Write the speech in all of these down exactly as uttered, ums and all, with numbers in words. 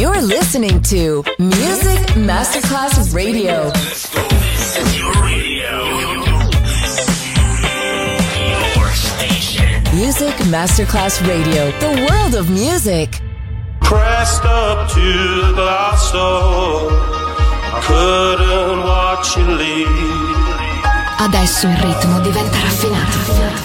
You're listening to Music Masterclass Radio. Let's go. This is your radio. Your station. Music Masterclass Radio. The world of music. Pressed up to the glass door. I couldn't watch you leave. Adesso il ritmo diventa raffinato.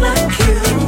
Like you.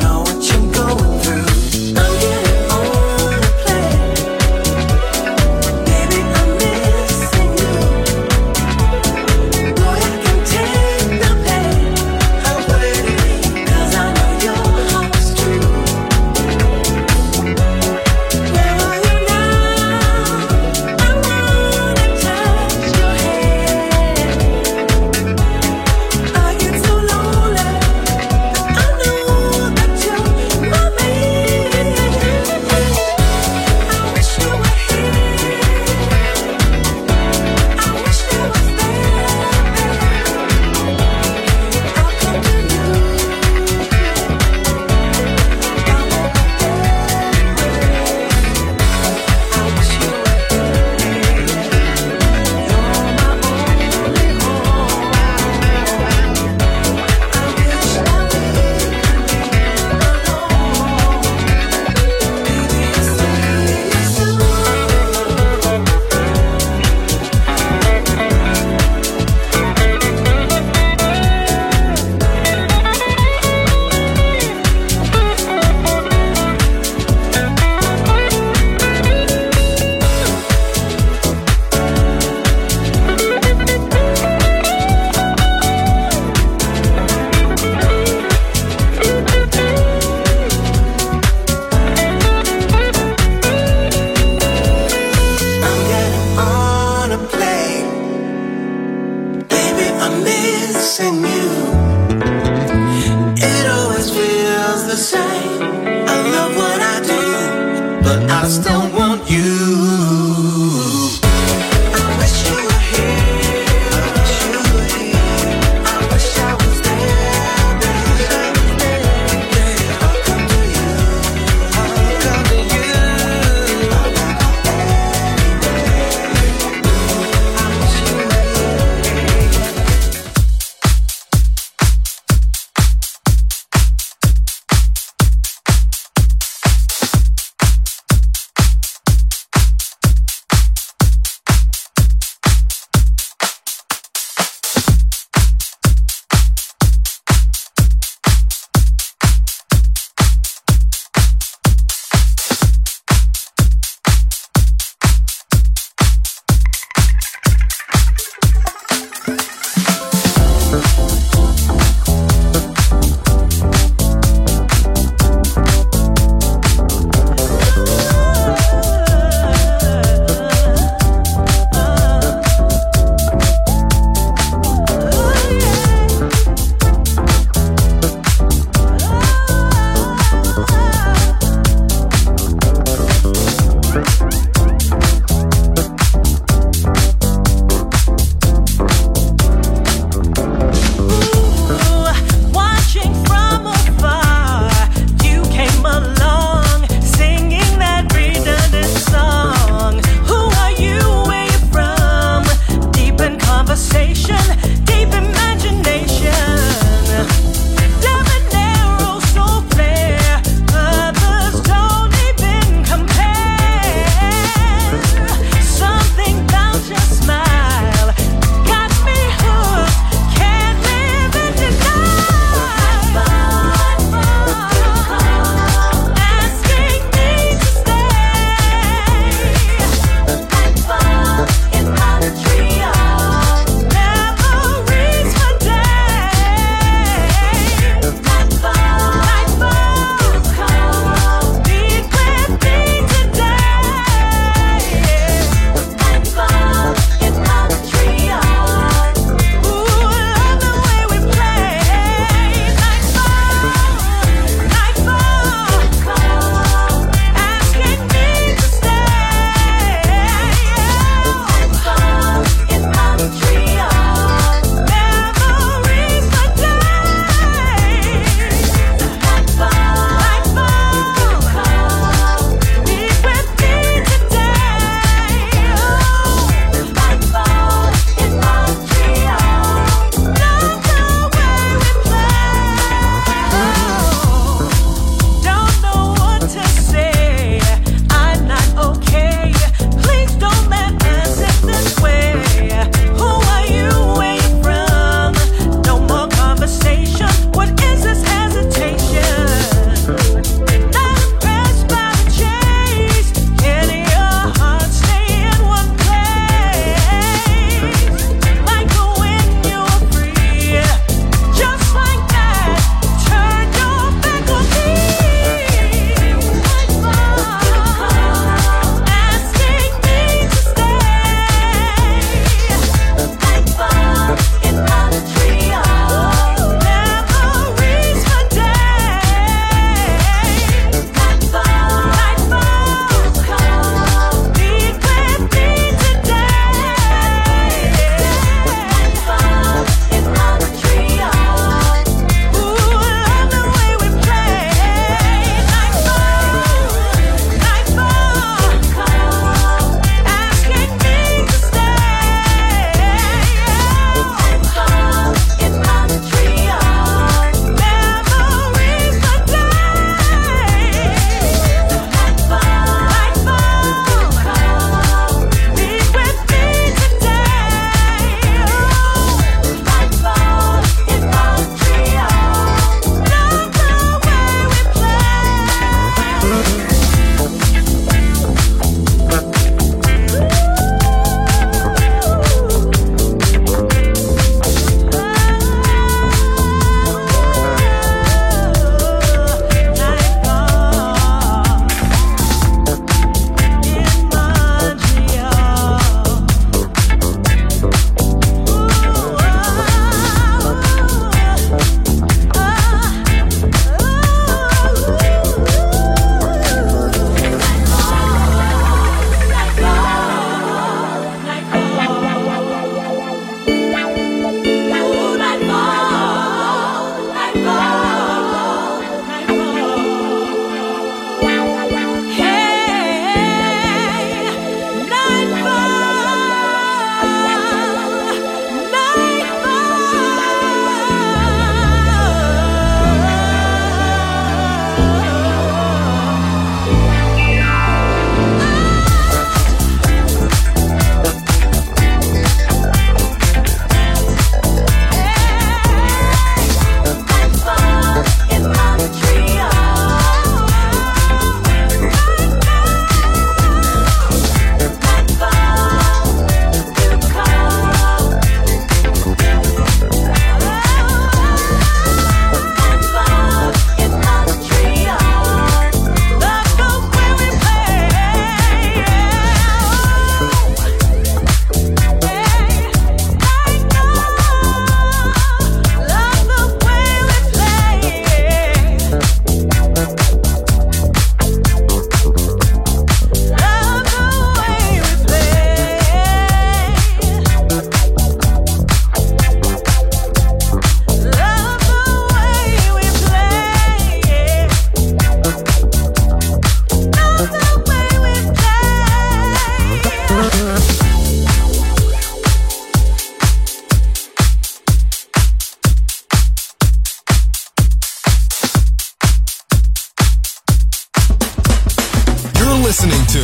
listening to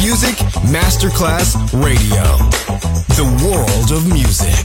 Music Masterclass Radio, the world of music.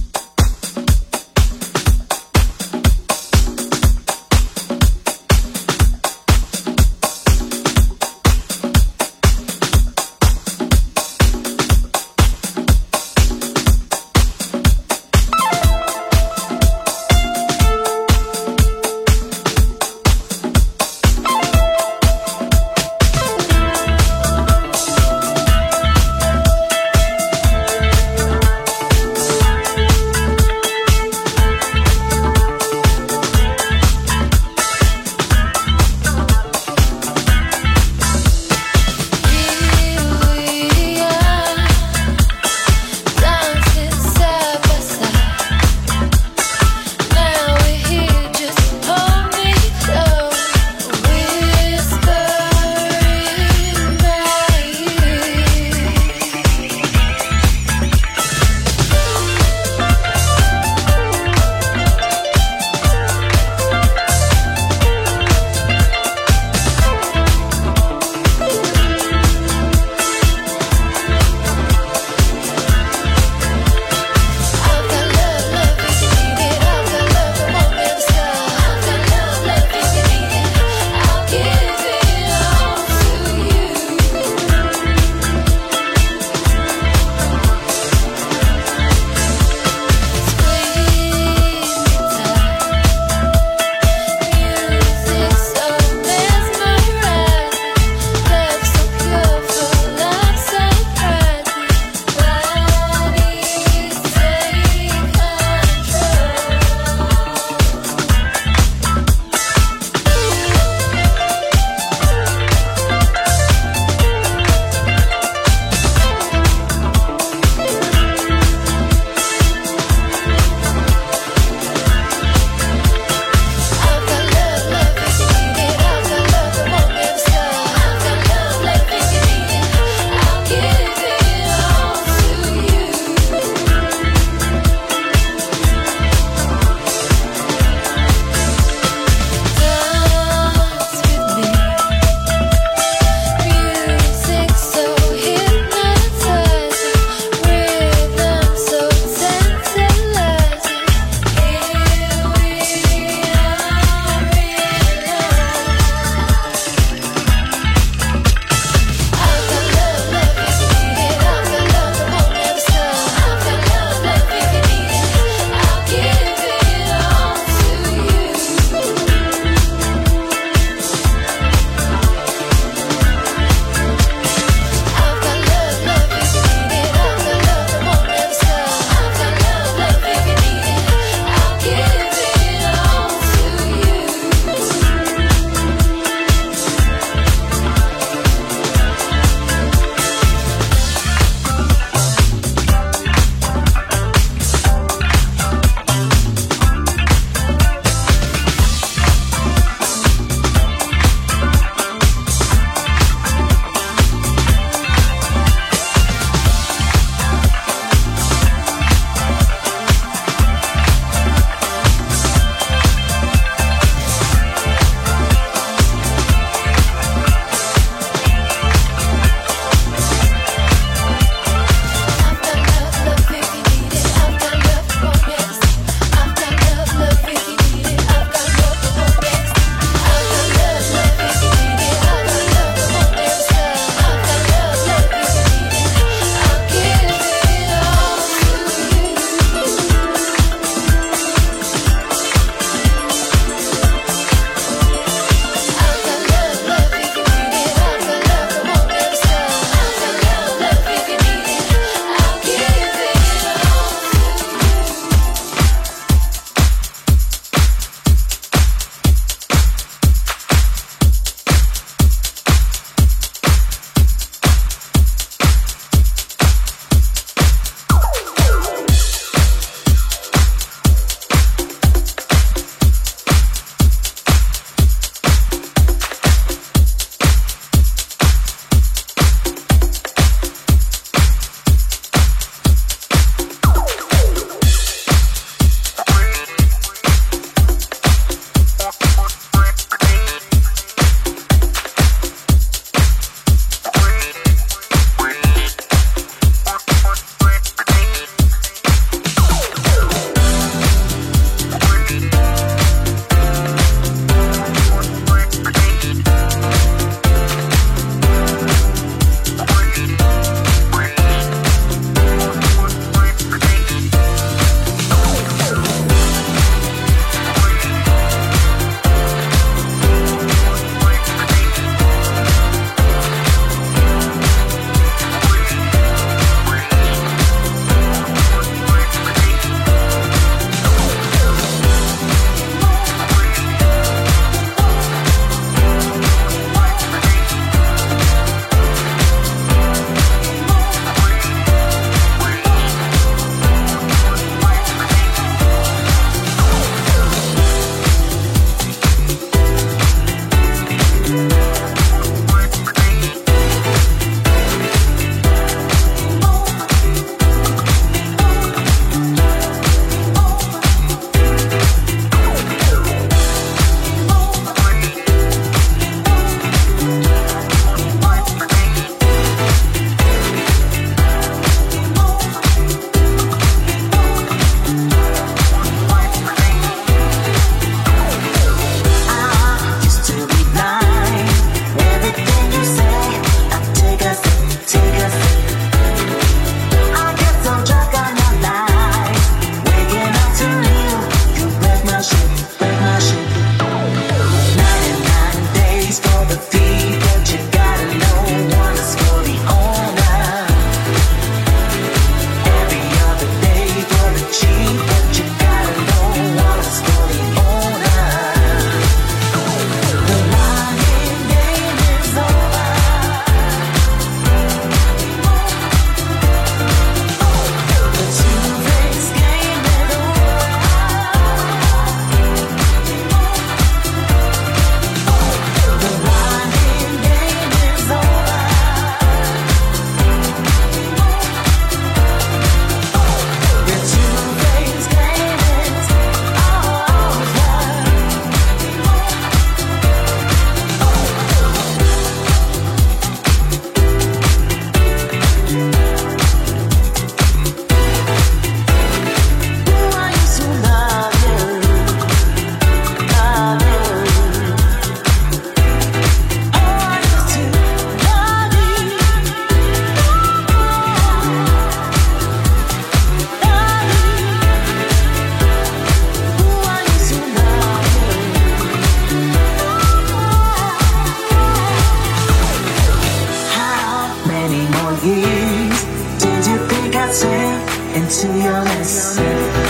movies. Did you think I'd sail into your lesson?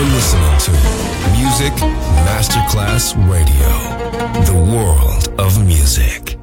You're listening to Music Masterclass Radio, the world of music.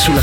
sulla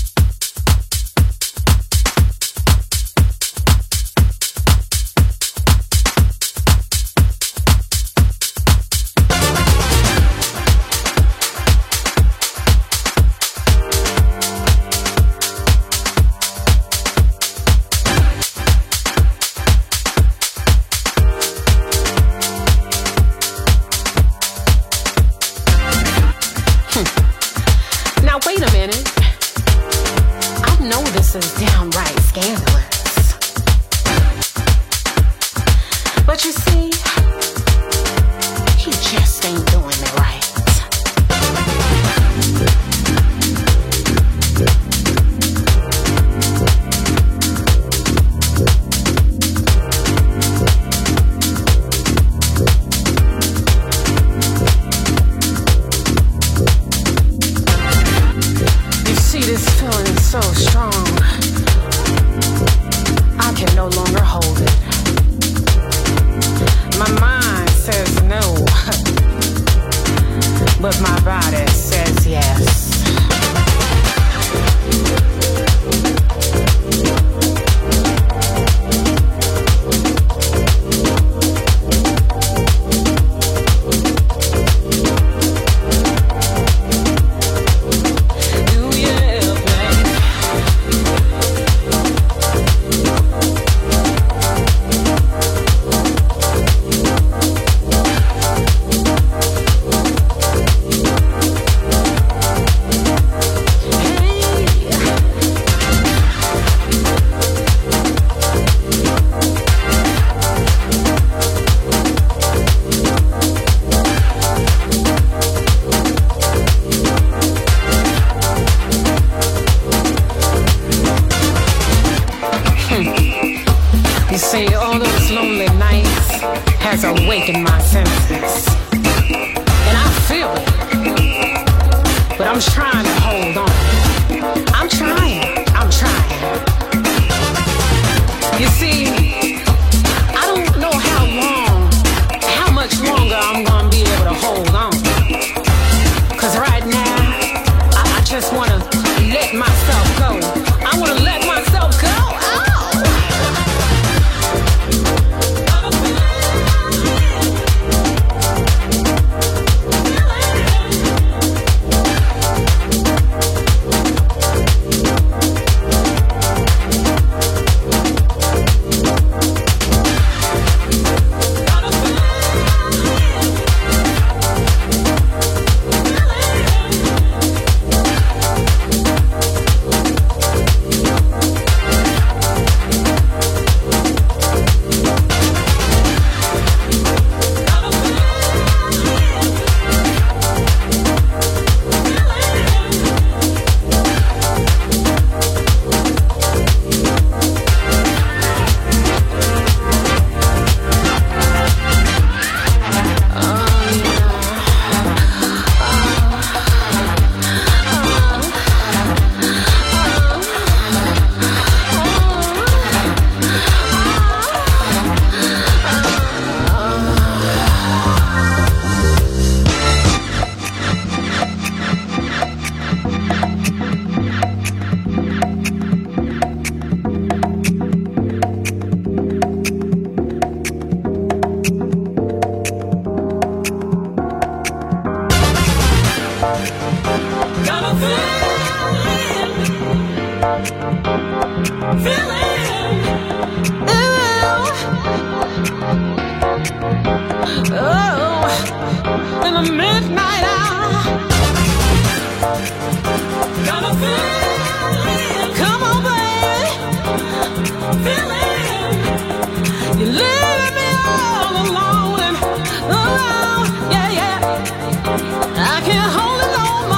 I can't hold it on.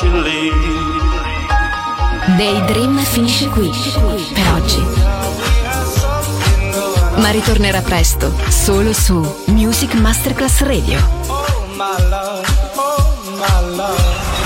facili. Day Dream finisce qui per oggi, ma ritornerà presto solo su Music Masterclass Radio. Oh my love, oh my love.